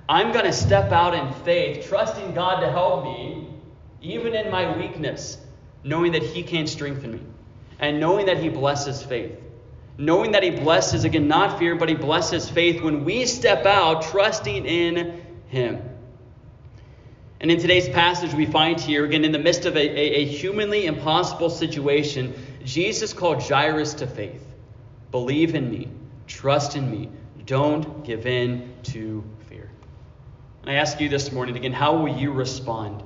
I'm going to step out in faith, trusting God to help me, even in my weakness, knowing that he can strengthen me, and knowing that he blesses faith. Knowing that he blesses, again, not fear, but he blesses faith when we step out trusting in him. And in today's passage we find here, again, in the midst of a, a, a humanly impossible situation, Jesus called Jairus to faith. Believe in me. Trust in me. Don't give in to fear. And I ask you this morning, again, how will you respond?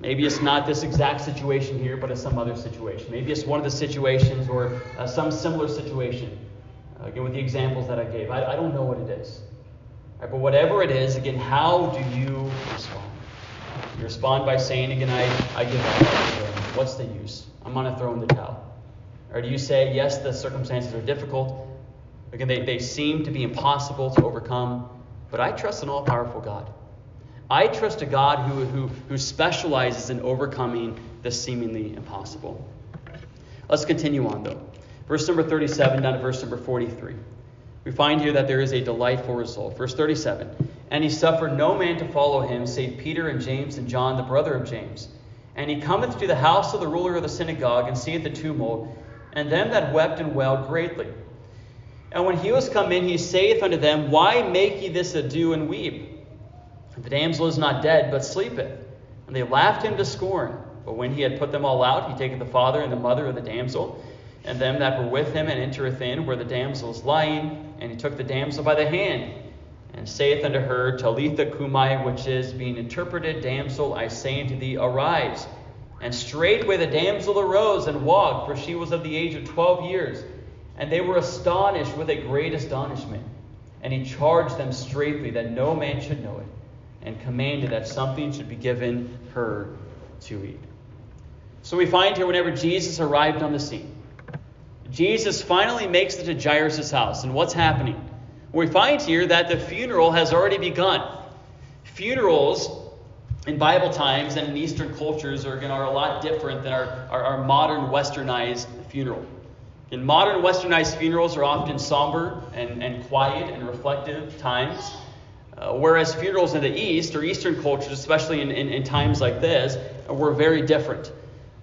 Maybe it's not this exact situation here, but it's some other situation. Maybe it's one of the situations or uh, some similar situation. Uh, again, with the examples that I gave. I, I don't know what it is. All right, but whatever it is, again, how do you respond? You respond by saying, again, I, I give up. What's the use? I'm going to throw in the towel. Or do you say, yes, the circumstances are difficult. Again, they, they seem to be impossible to overcome. But I trust an all-powerful God. I trust a God who, who, who specializes in overcoming the seemingly impossible. Let's continue on, though. Verse number thirty-seven down to verse number forty-three. We find here that there is a delightful result. Verse thirty-seven. And he suffered no man to follow him, save Peter and James and John, the brother of James. And he cometh to the house of the ruler of the synagogue, and seeth the tumult, and them that wept and wailed greatly. And when he was come in, he saith unto them, Why make ye this ado and weep? The damsel is not dead, but sleepeth. And they laughed him to scorn. But when he had put them all out, he taketh the father and the mother of the damsel, and them that were with him, and entereth in where the damsel is lying. And he took the damsel by the hand, and saith unto her, Talitha cumi, which is, being interpreted, Damsel, I say unto thee, arise. And straightway the damsel arose and walked, for she was of the age of twelve years. And they were astonished with a great astonishment. And he charged them straitly that no man should know it, and commanded that something should be given her to eat. So we find here whenever Jesus arrived on the scene, Jesus finally makes it to Jairus' house. And what's happening? We find here that the funeral has already begun. Funerals in Bible times and in Eastern cultures are, again, are a lot different than our, our, our modern westernized funeral. In modern westernized funerals are often somber and, and quiet and reflective times, uh, whereas funerals in the East or Eastern cultures, especially in, in, in times like this, were very different.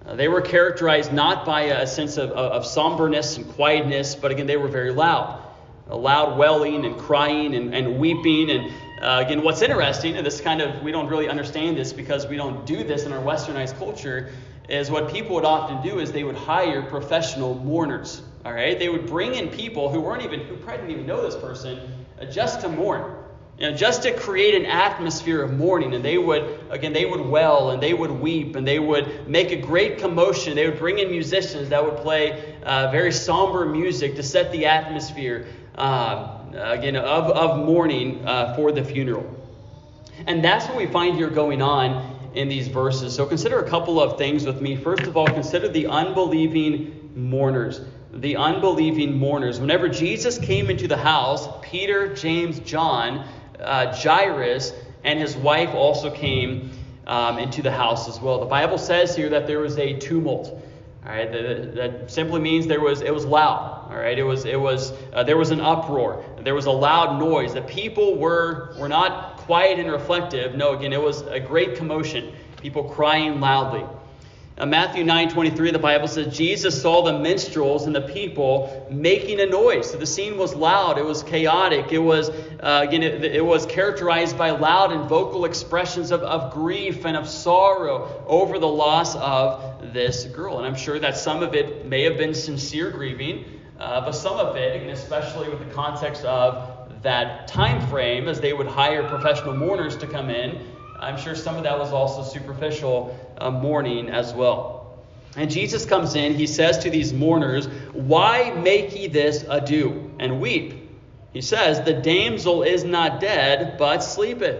Uh, they were characterized not by a sense of, of, of somberness and quietness, but again, they were very loud. A loud wailing and crying and, and weeping. And uh, again, what's interesting, and this kind of, we don't really understand this because we don't do this in our westernized culture, is what people would often do is they would hire professional mourners. All right, they would bring in people who weren't even, who probably didn't even know this person, uh, just to mourn, you know, just to create an atmosphere of mourning. And they would, again, they would wail and they would weep and they would make a great commotion. They would bring in musicians that would play uh, very somber music to set the atmosphere. Uh, again, of, of mourning uh, for the funeral. And that's what we find here going on in these verses. So consider a couple of things with me. First of all, consider the unbelieving mourners. The unbelieving mourners. Whenever Jesus came into the house, Peter, James, John, uh, Jairus, and his wife also came um, into the house as well. The Bible says here that there was a tumult. All right, that, that simply means there was it was loud. All right, it was it was uh, there was an uproar. There was a loud noise. The people were were not quiet and reflective. No, again, it was a great commotion. People crying loudly. Uh, Matthew nine twenty-three, the Bible says Jesus saw the minstrels and the people making a noise. So the scene was loud. It was chaotic. It was uh, again it, it was characterized by loud and vocal expressions of, of grief and of sorrow over the loss of this girl. And I'm sure that some of it may have been sincere grieving, Uh, but some of it, and especially with the context of that time frame, as they would hire professional mourners to come in, I'm sure some of that was also superficial uh, mourning as well. And Jesus comes in, he says to these mourners, "Why make ye this ado and weep?" He says, "The damsel is not dead, but sleepeth."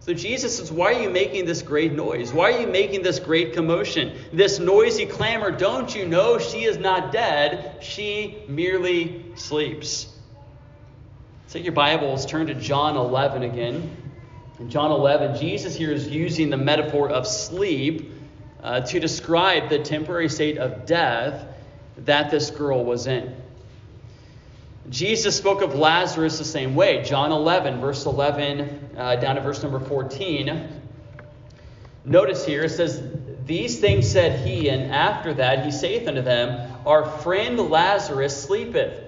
So Jesus says, why are you making this great noise? Why are you making this great commotion? This noisy clamor, don't you know she is not dead? She merely sleeps. Take your Bibles, turn to John eleven again. In John eleven, Jesus here is using the metaphor of sleep uh, to describe the temporary state of death that this girl was in. Jesus spoke of Lazarus the same way. John eleven, verse eleven, uh, down to verse number fourteen. Notice here, it says, "These things said he, and after that he saith unto them, Our friend Lazarus sleepeth,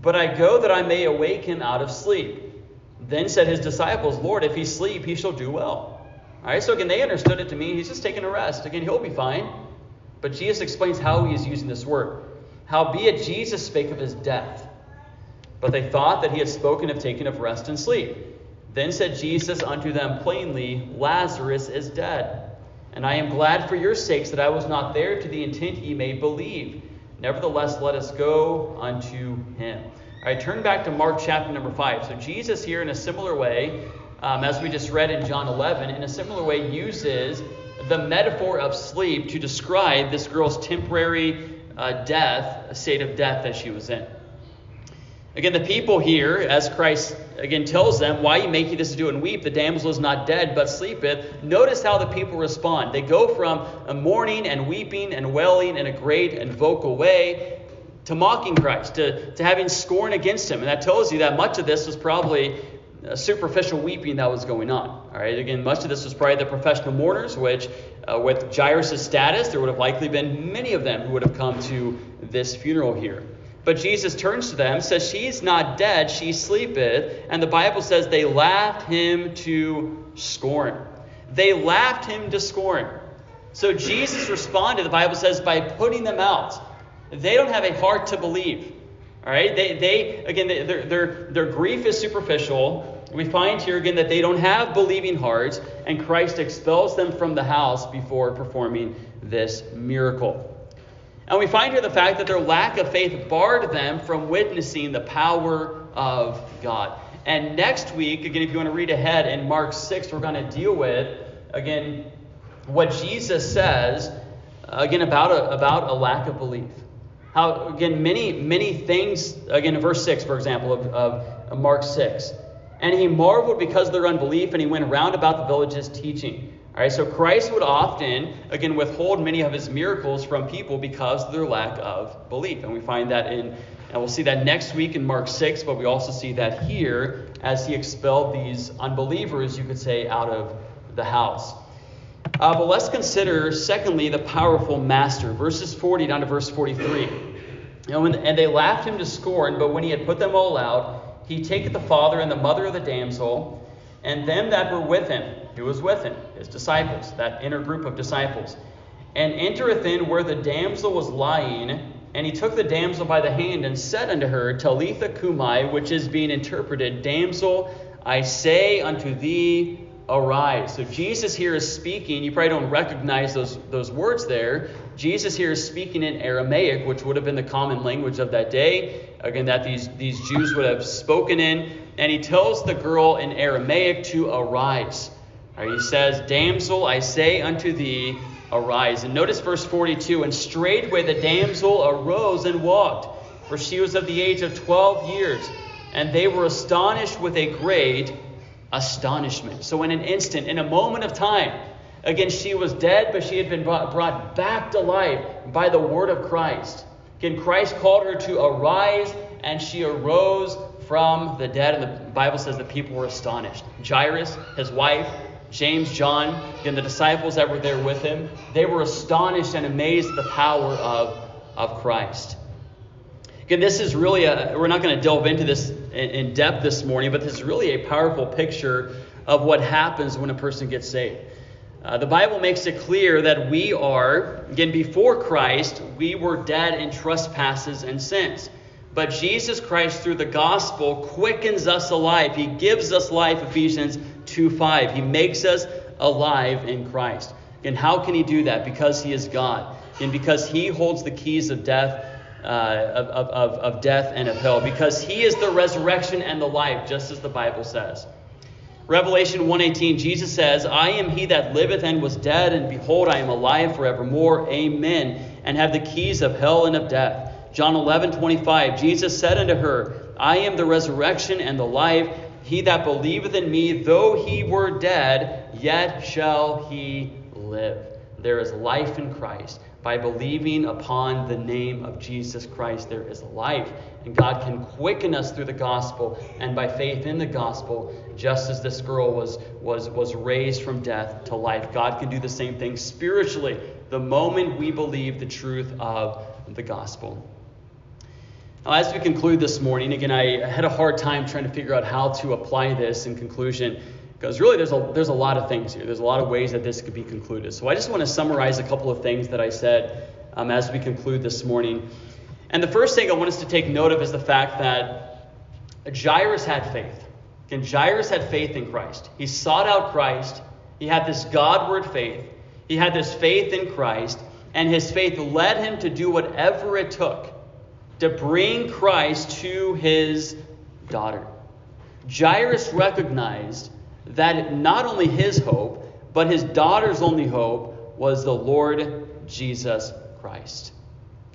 but I go that I may awake him out of sleep. Then said his disciples, Lord, if he sleep, he shall do well." All right, so again, they understood it to mean he's just taking a rest. Again, he'll be fine. But Jesus explains how he is using this word. "Howbeit Jesus spake of his death, but they thought that he had spoken of taking of rest and sleep. Then said Jesus unto them plainly, Lazarus is dead. And I am glad for your sakes that I was not there, to the intent ye may believe. Nevertheless, let us go unto him." All right, turn back to Mark chapter number five. So Jesus here, in a similar way, um, as we just read in John eleven, in a similar way uses the metaphor of sleep to describe this girl's temporary uh, death, state of death that she was in. Again, the people here, as Christ again tells them, "Why you make ye this ado and weep? The damsel is not dead, but sleepeth." Notice how the people respond. They go from a mourning and weeping and wailing in a great and vocal way to mocking Christ, to, to having scorn against him. And that tells you that much of this was probably superficial weeping that was going on. All right, again, much of this was probably the professional mourners, which uh, with Jairus' status, there would have likely been many of them who would have come to this funeral here. But Jesus turns to them, says, "She's not dead, she sleepeth." And the Bible says they laughed him to scorn. They laughed him to scorn. So Jesus responded, the Bible says, by putting them out. They don't have a heart to believe. All right, they, they again, they, their, their, their grief is superficial. We find here again that they don't have believing hearts, and Christ expels them from the house before performing this miracle. And we find here the fact that their lack of faith barred them from witnessing the power of God. And next week, again, if you want to read ahead in Mark six, we're going to deal with, again, what Jesus says, again, about a, about a lack of belief. How, again, many, many things, again, in verse six, for example, of, of Mark six. "And he marveled because of their unbelief, and he went round about the villages teaching." All right, so Christ would often, again, withhold many of his miracles from people because of their lack of belief. And we find that in, and we'll see that next week in Mark six, but we also see that here as he expelled these unbelievers, you could say, out of the house. Uh, but let's consider, secondly, the powerful master. Verses forty down to verse forty-three. "And, when, and they laughed him to scorn, but when he had put them all out, he taketh the father and the mother of the damsel, and them that were with him," who was with him? His disciples, that inner group of disciples. "And entereth in where the damsel was lying, and he took the damsel by the hand and said unto her, Talitha cumi," which is being interpreted, "Damsel, I say unto thee, arise." So Jesus here is speaking. You probably don't recognize those, those words there. Jesus here is speaking in Aramaic, which would have been the common language of that day. Again, that these, these Jews would have spoken in. And he tells the girl in Aramaic to arise. He says, "Damsel, I say unto thee, arise." And notice verse forty-two. "And straightway the damsel arose and walked, for she was of the age of twelve years. And they were astonished with a great astonishment." So in an instant, in a moment of time, again, she was dead, but she had been brought back to life by the word of Christ. Again, Christ called her to arise, and she arose from the dead. And the Bible says the people were astonished. Jairus, his wife, James, John, and the disciples that were there with him, they were astonished and amazed at the power of, of Christ. Again, this is really a, we're not going to delve into this in, in depth this morning, but this is really a powerful picture of what happens when a person gets saved. Uh, the Bible makes it clear that we are, again, before Christ, we were dead in trespasses and sins. But Jesus Christ, through the gospel, quickens us alive. He gives us life, Ephesians two five. He makes us alive in Christ. And how can he do that? Because he is God. And because he holds the keys of death, uh, of, of, of death and of hell. Because he is the resurrection and the life, just as the Bible says. Revelation one eighteen, Jesus says, I am he that liveth and was dead, and behold, I am alive forevermore. Amen. And have the keys of hell and of death. John eleven twenty-five, Jesus said unto her, I am the resurrection and the life. He that believeth in me, though he were dead, yet shall he live. There is life in Christ. By believing upon the name of Jesus Christ, there is life. And God can quicken us through the gospel and by faith in the gospel, just as this girl was, was, was raised from death to life. God can do the same thing spiritually the moment we believe the truth of the gospel. Now, as we conclude this morning, again, I had a hard time trying to figure out how to apply this in conclusion, because really there's a there's a lot of things here. There's a lot of ways that this could be concluded. So I just want to summarize a couple of things that I said um, as we conclude this morning. And the first thing I want us to take note of is the fact that Jairus had faith. And Jairus had faith in Christ. He sought out Christ. He had this Godward faith. He had this faith in Christ. And his faith led him to do whatever it took to bring Christ to his daughter. Jairus recognized that not only his hope, but his daughter's only hope was the Lord Jesus Christ.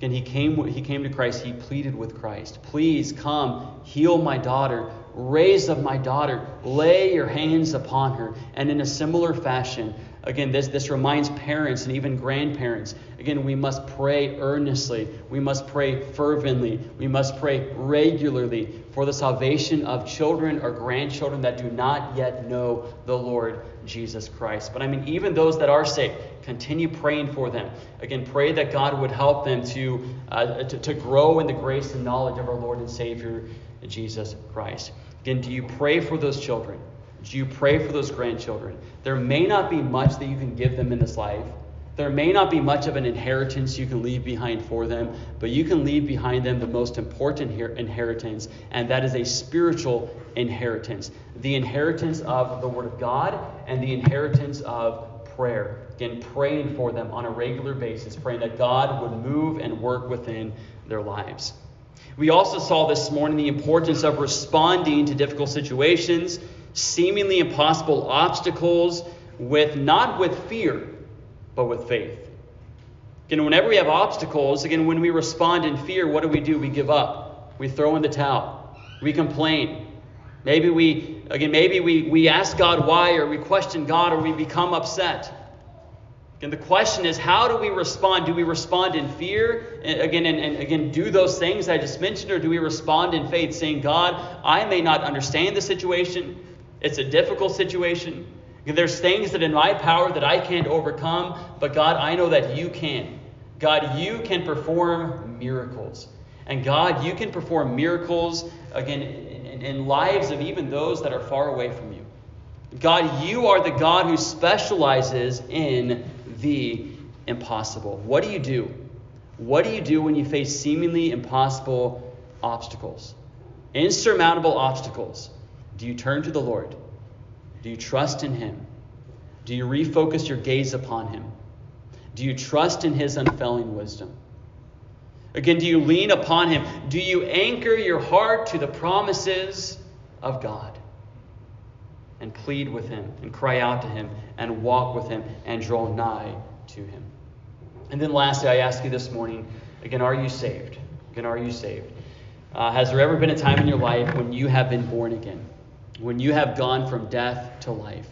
And he came, he came to Christ. He pleaded with Christ, please come, heal my daughter, raise up my daughter, lay your hands upon her. And in a similar fashion, Again, this, this reminds parents and even grandparents. Again, we must pray earnestly. We must pray fervently. We must pray regularly for the salvation of children or grandchildren that do not yet know the Lord Jesus Christ. But I mean, even those that are saved, continue praying for them. Again, pray that God would help them to, uh, to, to grow in the grace and knowledge of our Lord and Savior, Jesus Christ. Again, do you pray for those children? Do you pray for those grandchildren? There may not be much that you can give them in this life. There may not be much of an inheritance you can leave behind for them, but you can leave behind them the most important inheritance, and that is a spiritual inheritance. The inheritance of the Word of God and the inheritance of prayer. Again, praying for them on a regular basis, praying that God would move and work within their lives. We also saw this morning the importance of responding to difficult situations, seemingly impossible obstacles, with not with fear, but with faith. Again, whenever we have obstacles, again, when we respond in fear, what do we do? We give up. We throw in the towel. We complain. Maybe we, again, maybe we, we ask God why, or we question God, or we become upset. Again, the question is, how do we respond? Do we respond in fear? And again, and, and again, do those things I just mentioned, or do we respond in faith, saying, God, I may not understand the situation. It's a difficult situation. There's things that in my power that I can't overcome, but God, I know that you can. God, you can perform miracles. And God, you can perform miracles, again, in, in lives of even those that are far away from you. God, you are the God who specializes in the impossible. What do you do? What do you do when you face seemingly impossible obstacles? Insurmountable obstacles. Do you turn to the Lord? Do you trust in him? Do you refocus your gaze upon him? Do you trust in his unfailing wisdom? Again, do you lean upon him? Do you anchor your heart to the promises of God and plead with him and cry out to him and walk with him and draw nigh to him? And then lastly, I ask you this morning, again, are you saved? Again, are you saved? Uh, has there ever been a time in your life when you have been born again? When you have gone from death to life,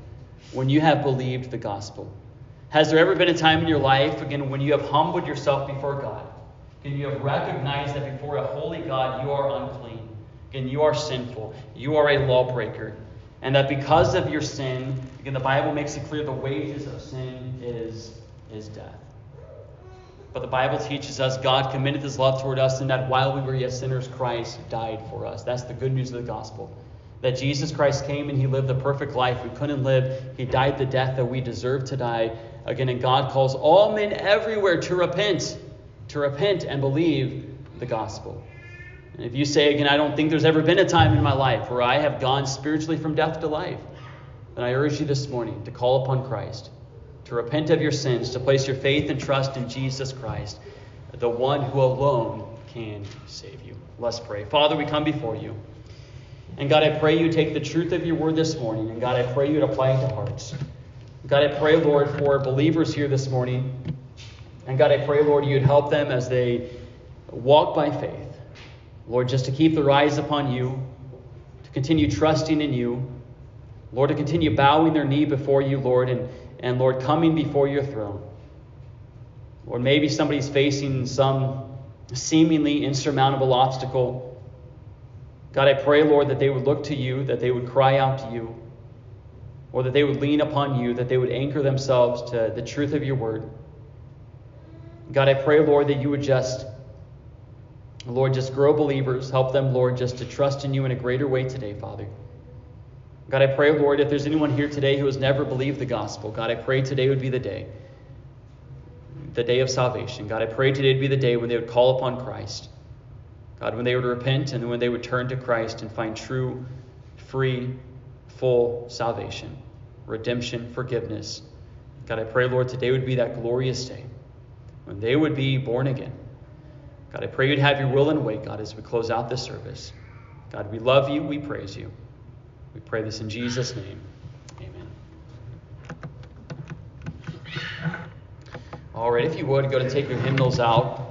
when you have believed the gospel? Has there ever been a time in your life, again, when you have humbled yourself before God, and you have recognized that before a holy God, you are unclean, and you are sinful, you are a lawbreaker, and that because of your sin, again, the Bible makes it clear the wages of sin is, is death. But the Bible teaches us God commendeth his love toward us, and that while we were yet sinners, Christ died for us. That's the good news of the gospel. That Jesus Christ came and he lived the perfect life we couldn't live. He died the death that we deserve to die. Again, and God calls all men everywhere to repent, to repent and believe the gospel. And if you say again, I don't think there's ever been a time in my life where I have gone spiritually from death to life, then I urge you this morning to call upon Christ, to repent of your sins, to place your faith and trust in Jesus Christ, the one who alone can save you. Let's pray. Father, we come before you. And God, I pray you take the truth of your word this morning. And God, I pray you to apply it to hearts. God, I pray, Lord, for believers here this morning. And God, I pray, Lord, you'd help them as they walk by faith. Lord, just to keep their eyes upon you, to continue trusting in you. Lord, to continue bowing their knee before you, Lord, and, and Lord, coming before your throne. Lord, maybe somebody's facing some seemingly insurmountable obstacle. God, I pray, Lord, that they would look to you, that they would cry out to you, or that they would lean upon you, that they would anchor themselves to the truth of your word. God, I pray, Lord, that you would just, Lord, just grow believers. Help them, Lord, just to trust in you in a greater way today, Father. God, I pray, Lord, if there's anyone here today who has never believed the gospel, God, I pray today would be the day, the day of salvation. God, I pray today would be the day when they would call upon Christ. God, when they would repent and when they would turn to Christ and find true, free, full salvation, redemption, forgiveness. God, I pray, Lord, today would be that glorious day when they would be born again. God, I pray you'd have your will and way, God, as we close out this service. God, we love you. We praise you. We pray this in Jesus' name. Amen. All right, if you would, go to take your hymnals out.